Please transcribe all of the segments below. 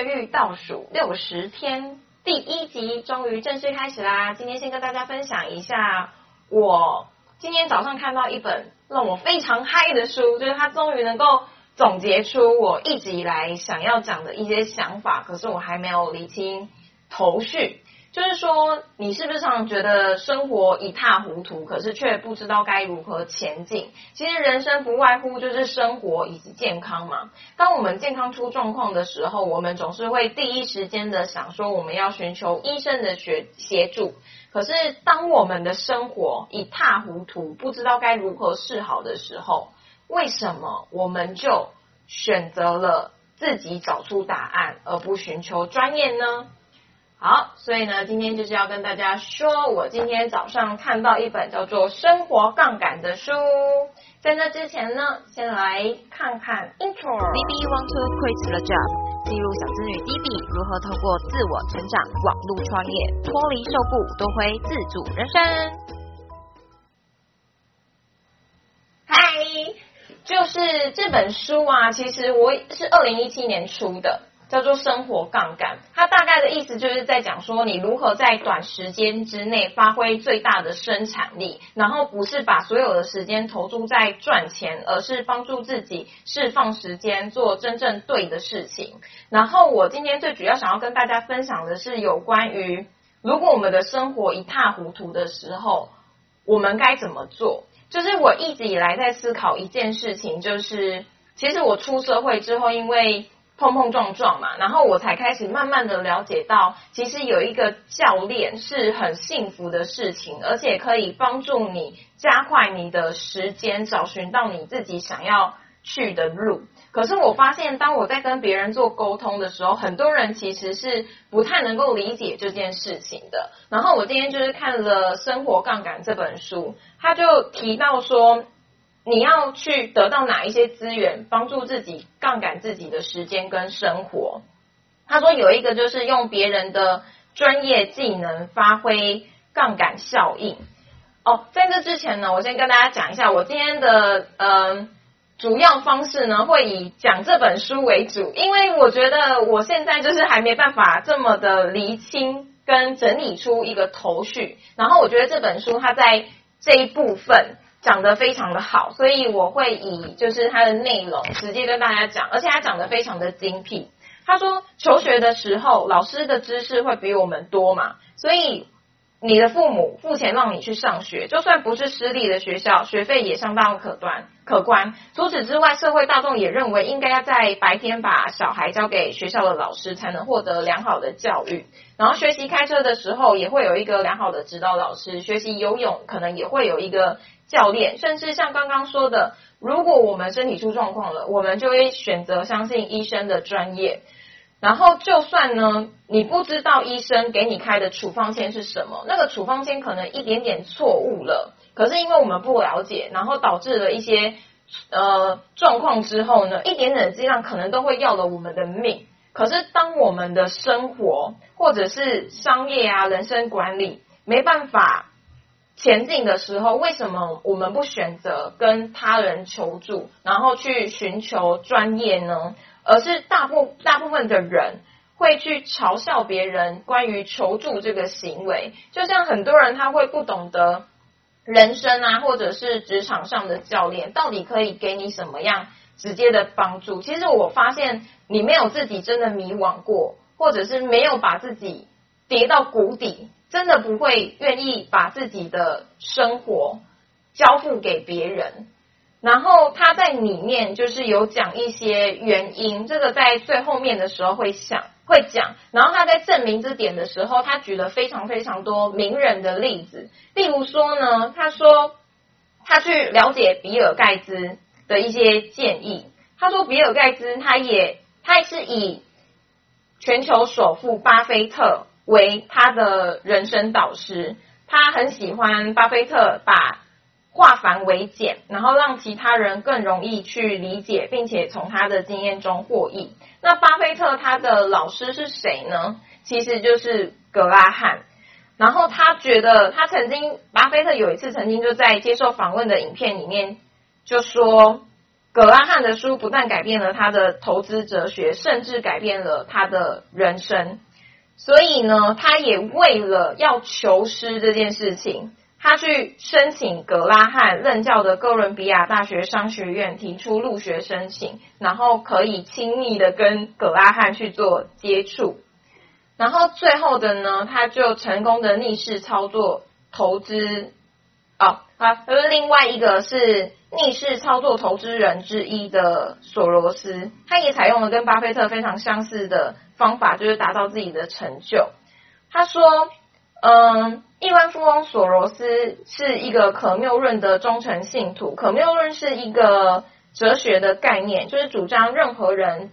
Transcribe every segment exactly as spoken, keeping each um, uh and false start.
越狱倒数六十天第一集终于正式开始啦！今天先跟大家分享一下，我今天早上看到一本让我非常嗨的书，就是它终于能够总结出我一直以来想要讲的一些想法，可是我还没有理清头绪。就是说，你是不是常常觉得生活一塌糊涂，可是却不知道该如何前进？其实人生不外乎就是生活以及健康嘛。当我们健康出状况的时候，我们总是会第一时间的想说我们要寻求医生的协助。可是当我们的生活一塌糊涂，不知道该如何是好的时候，为什么我们就选择了自己找出答案，而不寻求专业呢？好，所以呢，今天就是要跟大家说，我今天早上看到一本叫做《生活杠杆》的书。在那之前呢，先来看看 intro。Dibby Want to Quit the Job， 记录小资女 Dibby 如何透过自我成长、网路创业、脱离受雇，夺回自主人生。嗨，就是这本书啊，其实我是二零一七年出的。叫做生活杠杆，它大概的意思就是在讲说你如何在短时间之内发挥最大的生产力，然后不是把所有的时间投注在赚钱，而是帮助自己释放时间做真正对的事情。然后我今天最主要想要跟大家分享的是有关于如果我们的生活一塌糊涂的时候，我们该怎么做。就是我一直以来在思考一件事情，就是其实我出社会之后，因为碰碰撞撞嘛，然后我才开始慢慢的了解到，其实有一个教练是很幸福的事情，而且可以帮助你加快你的时间，找寻到你自己想要去的路。可是我发现当我在跟别人做沟通的时候，很多人其实是不太能够理解这件事情的。然后我今天就是看了《生活杠杆》这本书，他就提到说你要去得到哪一些资源，帮助自己杠杆自己的时间跟生活。他说有一个就是用别人的专业技能发挥杠杆效应。哦，在这之前呢，我先跟大家讲一下我今天的呃主要方式呢，会以讲这本书为主，因为我觉得我现在就是还没办法这么的厘清跟整理出一个头绪。然后我觉得这本书它在这一部分讲得非常的好，所以我会以就是它的内容直接跟大家讲，而且它讲得非常的精辟。他说求学的时候，老师的知识会比我们多嘛，所以你的父母付钱让你去上学，就算不是私立的学校，学费也相当可观可观。除此之外，社会大众也认为应该要在白天把小孩交给学校的老师，才能获得良好的教育。然后学习开车的时候，也会有一个良好的指导老师，学习游泳可能也会有一个教练，甚至像刚刚说的，如果我们身体出状况了，我们就会选择相信医生的专业。然后就算呢你不知道医生给你开的处方签是什么，那个处方签可能一点点错误了，可是因为我们不了解，然后导致了一些呃状况之后呢，一点点的剂量可能都会要了我们的命。可是当我们的生活或者是商业啊、人生管理没办法前进的时候，为什么我们不选择跟他人求助，然后去寻求专业呢？而是大部大部分的人会去嘲笑别人关于求助这个行为。就像很多人他会不懂得人生啊，或者是职场上的教练到底可以给你什么样直接的帮助。其实我发现你没有自己真的迷惘过，或者是没有把自己跌到谷底，真的不会愿意把自己的生活交付给别人。然后他在里面就是有讲一些原因，这个在最后面的时候会想会讲。然后他在证明这点的时候，他举了非常非常多名人的例子。例如说呢，他说他去了解比尔盖茨的一些建议。他说比尔盖茨他也他也是以全球首富巴菲特为他的人生导师，他很喜欢巴菲特把化繁为简，然后让其他人更容易去理解，并且从他的经验中获益。那巴菲特他的老师是谁呢？其实就是格拉汉。然后他觉得他曾经，巴菲特有一次曾经就在接受访问的影片里面就说，葛拉汉的书不但改变了他的投资哲学，甚至改变了他的人生。所以呢，他也为了要求师这件事情，他去申请葛拉汉任教的哥伦比亚大学商学院提出入学申请，然后可以亲密的跟葛拉汉去做接触。然后最后的呢，他就成功的逆势操作投资哦，啊，另外一个是逆势操作投资人之一的索罗斯，他也采用了跟巴菲特非常相似的方法，就是达到自己的成就。他说，嗯，亿万富翁索罗斯是一个可谬论的忠诚信徒。可谬论是一个哲学的概念，就是主张任何人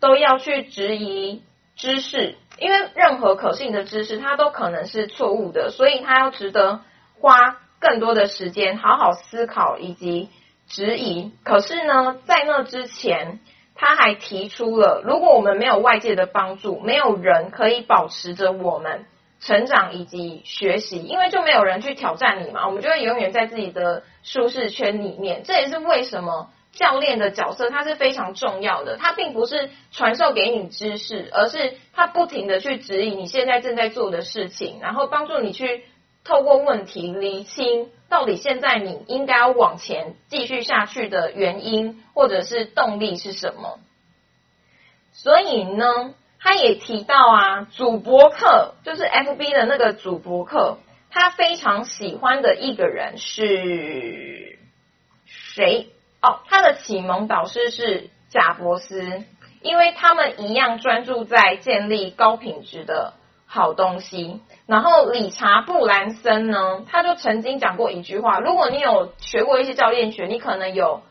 都要去质疑知识，因为任何可信的知识它都可能是错误的，所以它要值得花更多的时间好好思考以及质疑。可是呢，在那之前他还提出了，如果我们没有外界的帮助，没有人可以保持着我们成长以及学习，因为就没有人去挑战你嘛，我们就会永远在自己的舒适圈里面。这也是为什么教练的角色它是非常重要的，它并不是传授给你知识，而是它不停的去指引你现在正在做的事情，然后帮助你去透过问题厘清到底现在你应该要往前继续下去的原因或者是动力是什么。所以呢，他也提到啊，祖伯克就是 F B 的那个祖伯克，他非常喜欢的一个人是谁哦？他的启蒙导师是贾伯斯，因为他们一样专注在建立高品质的好东西。然后理查布兰森呢，他就曾经讲过一句话，如果你有学过一些教练学，你可能有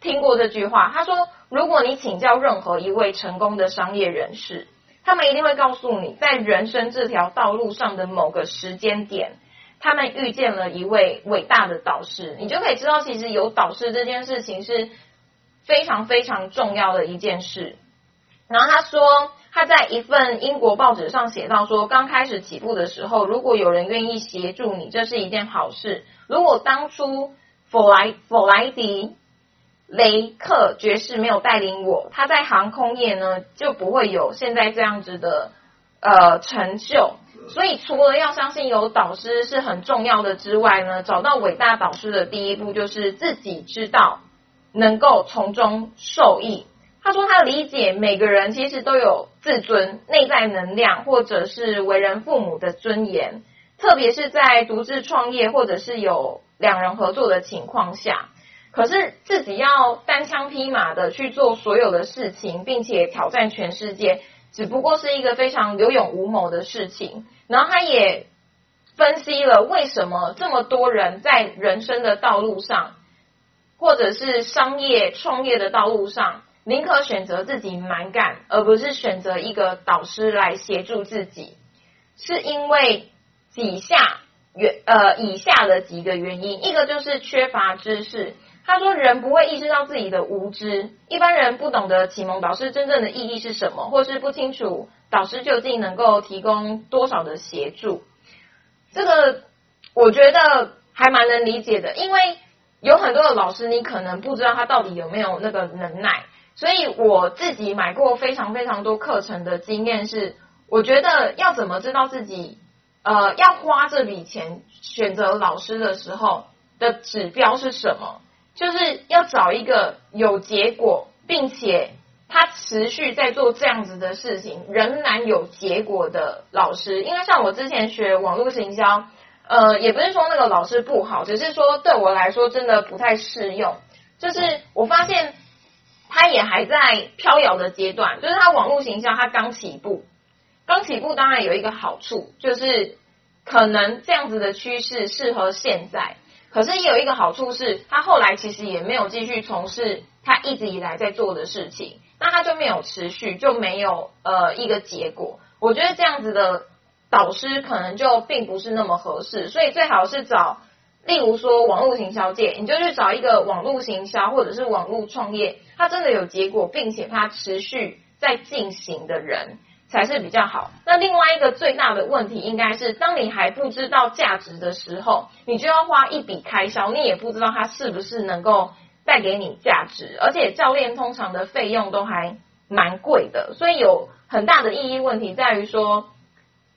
听过这句话。他说，如果你请教任何一位成功的商业人士，他们一定会告诉你，在人生这条道路上的某个时间点，他们遇见了一位伟大的导师。你就可以知道，其实有导师这件事情是非常非常重要的一件事。然后他说，他在一份英国报纸上写到说，刚开始起步的时候，如果有人愿意协助你，这是一件好事。如果当初弗莱弗莱迪雷克爵士没有带领我，他在航空业呢就不会有现在这样子的呃成就。所以除了要相信有导师是很重要的之外呢，找到伟大导师的第一步就是自己知道能够从中受益。他说，他理解每个人其实都有自尊、内在能量，或者是为人父母的尊严，特别是在独自创业或者是有两人合作的情况下。可是自己要单枪匹马的去做所有的事情，并且挑战全世界，只不过是一个非常有勇无谋的事情。然后他也分析了为什么这么多人在人生的道路上，或者是商业创业的道路上，宁可选择自己蛮干，而不是选择一个导师来协助自己，是因为以下呃以下的几个原因。一个就是缺乏知识。他说，人不会意识到自己的无知，一般人不懂得启蒙导师真正的意义是什么，或是不清楚导师究竟能够提供多少的协助。这个我觉得还蛮能理解的，因为有很多的老师你可能不知道他到底有没有那个能耐。所以我自己买过非常非常多课程的经验是，我觉得要怎么知道自己呃要花这笔钱选择老师的时候的指标是什么，就是要找一个有结果，并且他持续在做这样子的事情仍然有结果的老师。因为像我之前学网络行销，呃，也不是说那个老师不好，只是说对我来说真的不太适用。就是我发现他也还在飘摇的阶段，就是他网络行销他刚起步，刚起步当然有一个好处，就是可能这样子的趋势适合现在，可是也有一个好处是，他后来其实也没有继续从事他一直以来在做的事情，那他就没有持续，就没有呃一个结果。我觉得这样子的导师可能就并不是那么合适，所以最好是找，例如说网络行销界，你就去找一个网络行销或者是网络创业，他真的有结果，并且他持续在进行的人才是比较好。那另外一个最大的问题应该是，当你还不知道价值的时候，你就要花一笔开销，你也不知道它是不是能够带给你价值，而且教练通常的费用都还蛮贵的，所以有很大的意义问题在于说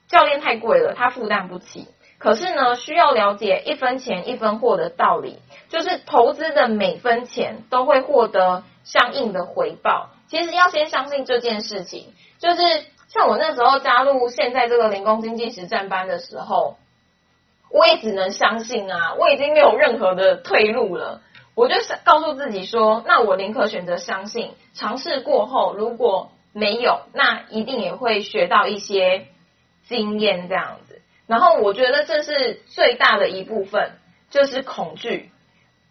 教练太贵了，他负担不起。可是呢，需要了解一分钱一分货的道理，就是投资的每分钱都会获得相应的回报。其实要先相信这件事情，就是像我那时候加入现在这个零工经济实战班的时候，我也只能相信啊，我已经没有任何的退路了。我就告诉自己说，那我宁可选择相信，尝试过后如果没有，那一定也会学到一些经验这样子。然后我觉得这是最大的一部分，就是恐惧。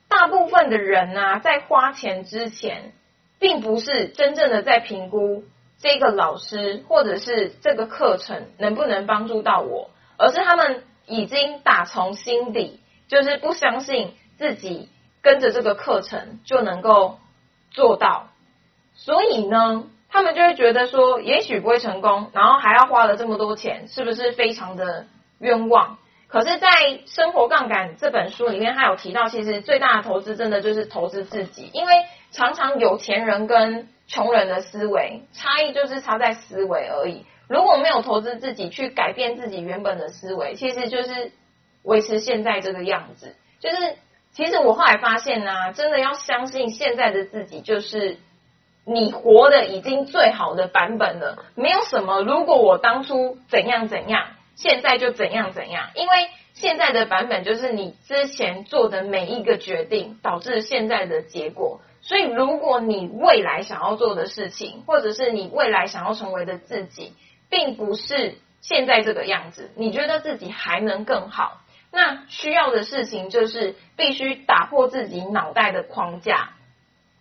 大部分的人啊，在花钱之前并不是真正的在评估这个老师或者是这个课程能不能帮助到我，而是他们已经打从心底就是不相信自己跟着这个课程就能够做到，所以呢他们就会觉得说也许不会成功，然后还要花了这么多钱，是不是非常的冤枉。可是在生活杠杆这本书里面，他有提到其实最大的投资真的就是投资自己，因为常常有钱人跟穷人的思维差异就是差在思维而已，如果没有投资自己去改变自己原本的思维，其实就是维持现在这个样子。就是其实我后来发现啊，真的要相信现在的自己，就是你活的已经最好的版本了，没有什么如果我当初怎样怎样现在就怎样怎样，因为现在的版本就是你之前做的每一个决定导致现在的结果。所以如果你未来想要做的事情，或者是你未来想要成为的自己并不是现在这个样子，你觉得自己还能更好，那需要的事情就是必须打破自己脑袋的框架，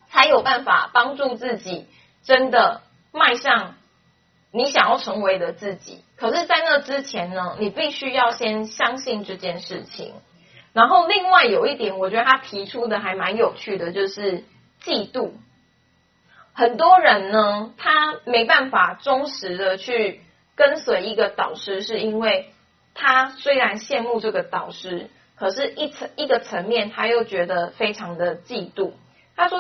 才有办法帮助自己真的迈向你想要成为的自己。可是在那之前呢，你必须要先相信这件事情。然后另外有一点我觉得他提出的还蛮有趣的，就是嫉妒。很多人呢他没办法忠实的去跟随一个导师，是因为他虽然羡慕这个导师，可是 一, 层一个层面他又觉得非常的嫉妒。他说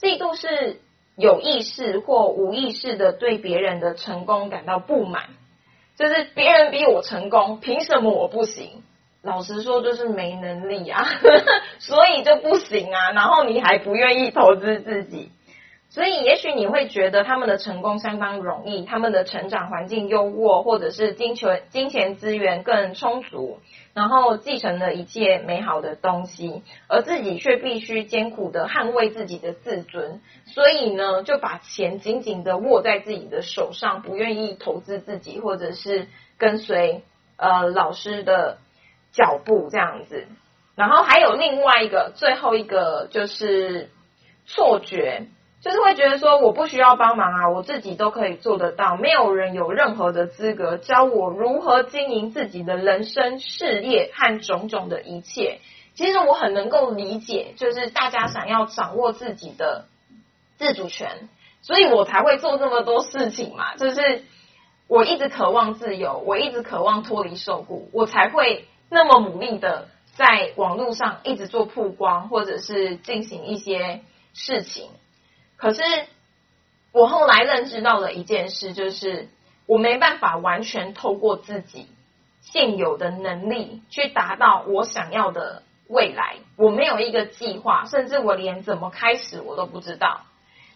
嫉妒是有意识或无意识的对别人的成功感到不满，就是别人比我成功，凭什么我不行？老实说就是没能力啊所以就不行啊，然后你还不愿意投资自己。所以也许你会觉得他们的成功相当容易，他们的成长环境优渥，或者是金钱金钱资源更充足，然后继承了一切美好的东西，而自己却必须艰苦的捍卫自己的自尊，所以呢就把钱紧紧的握在自己的手上，不愿意投资自己，或者是跟随呃老师的脚步这样子。然后还有另外一个最后一个就是错觉，就是会觉得说我不需要帮忙啊，我自己都可以做得到，没有人有任何的资格教我如何经营自己的人生事业和种种的一切。其实我很能够理解，就是大家想要掌握自己的自主权，所以我才会做这么多事情嘛，就是我一直渴望自由，我一直渴望脱离受雇，我才会那么努力的在网络上一直做曝光，或者是进行一些事情。可是我后来认知到了一件事，就是我没办法完全透过自己现有的能力去达到我想要的未来，我没有一个计划，甚至我连怎么开始我都不知道。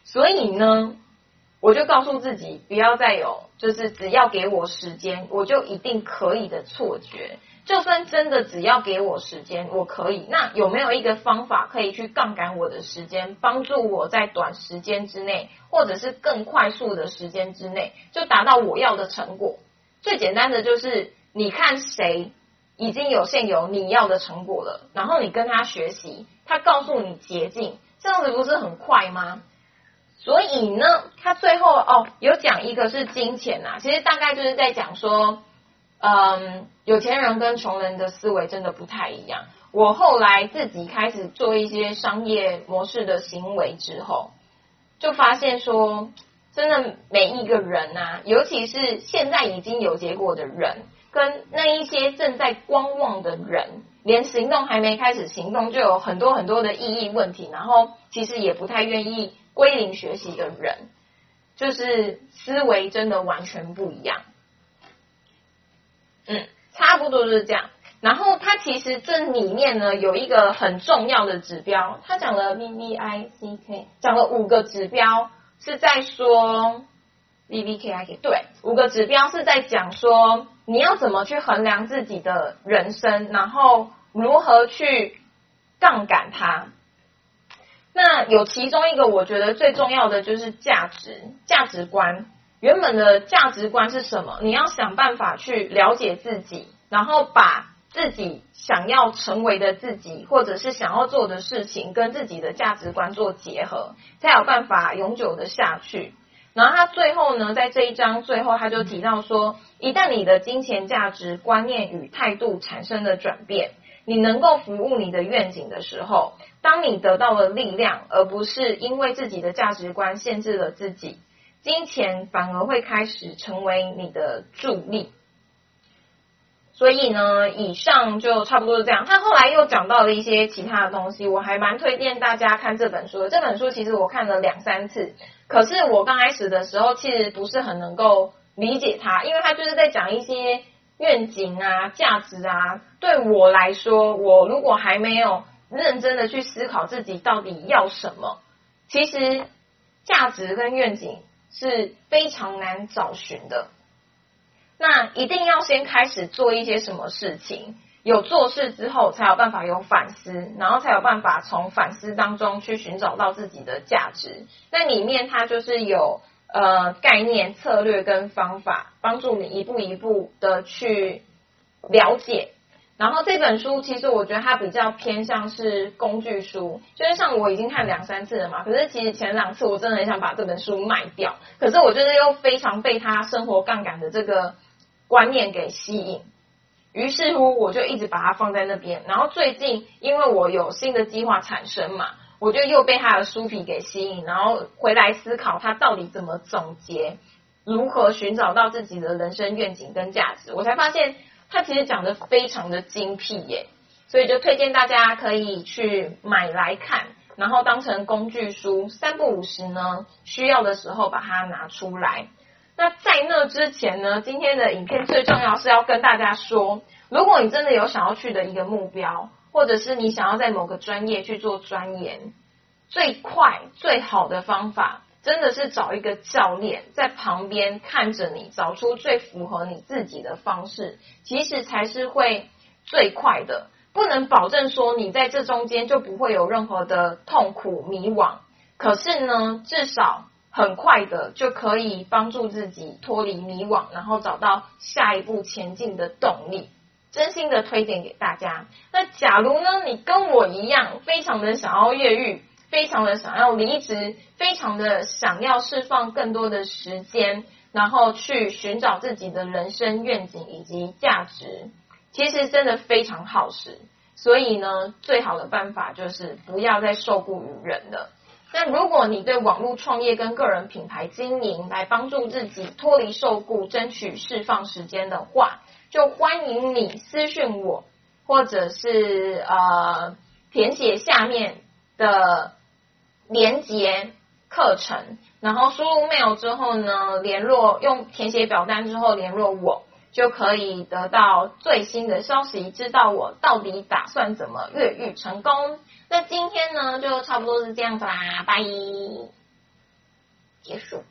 所以呢我就告诉自己不要再有就是只要给我时间我就一定可以的错觉，就算真的只要给我时间我可以，那有没有一个方法可以去杠杆我的时间，帮助我在短时间之内或者是更快速的时间之内就达到我要的成果。最简单的就是你看谁已经有现有你要的成果了，然后你跟他学习，他告诉你捷径，这样子不是很快吗？所以呢他最后哦有讲一个是金钱啊，其实大概就是在讲说嗯，有钱人跟穷人的思维真的不太一样。我后来自己开始做一些商业模式的行为之后，就发现说真的每一个人啊，尤其是现在已经有结果的人，跟那一些正在观望的人，连行动还没开始行动就有很多很多的意义问题，然后其实也不太愿意归零学习的人，就是思维真的完全不一样。嗯，差不多就是这样。然后它其实这里面呢有一个很重要的指标，它讲了 V V I C K， 讲了五个指标是在说 V V K I K， 对，五个指标是在讲说你要怎么去衡量自己的人生，然后如何去杠杆它。那有其中一个我觉得最重要的就是价值价值观，原本的价值观是什么，你要想办法去了解自己，然后把自己想要成为的自己或者是想要做的事情跟自己的价值观做结合，才有办法永久的下去。然后他最后呢，在这一章最后他就提到说，一旦你的金钱价值观念与态度产生了转变，你能够服务你的愿景的时候，当你得到了力量，而不是因为自己的价值观限制了自己，金钱反而会开始成为你的助力。所以呢，以上就差不多是这样。他后来又讲到了一些其他的东西，我还蛮推荐大家看这本书的。这本书其实我看了两三次，可是我刚开始的时候其实不是很能够理解它，因为它就是在讲一些愿景啊、价值啊。对我来说，我如果还没有认真的去思考自己到底要什么，其实价值跟愿景是非常难找寻的。那一定要先开始做一些什么事情，有做事之后才有办法有反思，然后才有办法从反思当中去寻找到自己的价值。那里面它就是有呃概念、策略跟方法，帮助你一步一步的去了解。然后这本书其实我觉得它比较偏向是工具书，就是像我已经看两三次了嘛，可是其实前两次我真的很想把这本书卖掉，可是我就是又非常被它生活杠杆的这个观念给吸引，于是乎我就一直把它放在那边。然后最近因为我有新的计划产生嘛，我就又被它的书皮给吸引，然后回来思考它到底怎么总结，如何寻找到自己的人生愿景跟价值，我才发现它其实讲得非常的精辟耶，所以就推荐大家可以去买来看，然后当成工具书，三不五时呢需要的时候把它拿出来。那在那之前呢，今天的影片最重要是要跟大家说，如果你真的有想要去的一个目标，或者是你想要在某个专业去做钻研，最快最好的方法真的是找一个教练在旁边看着你，找出最符合你自己的方式，其实才是会最快的。不能保证说你在这中间就不会有任何的痛苦迷惘，可是呢至少很快的就可以帮助自己脱离迷惘，然后找到下一步前进的动力。真心的推荐给大家。那假如呢你跟我一样非常的想要越狱，非常的想要离职，非常的想要释放更多的时间，然后去寻找自己的人生愿景以及价值，其实真的非常耗时，所以呢最好的办法就是不要再受雇于人了。那如果你对网络创业跟个人品牌经营来帮助自己脱离受雇，争取释放时间的话，就欢迎你私讯我，或者是呃填写下面的连结课程，然后输入 mail 之后呢，联络用填写表单之后联络我，就可以得到最新的消息，知道我到底打算怎么越狱成功。那今天呢就差不多是这样子啦，拜，结束。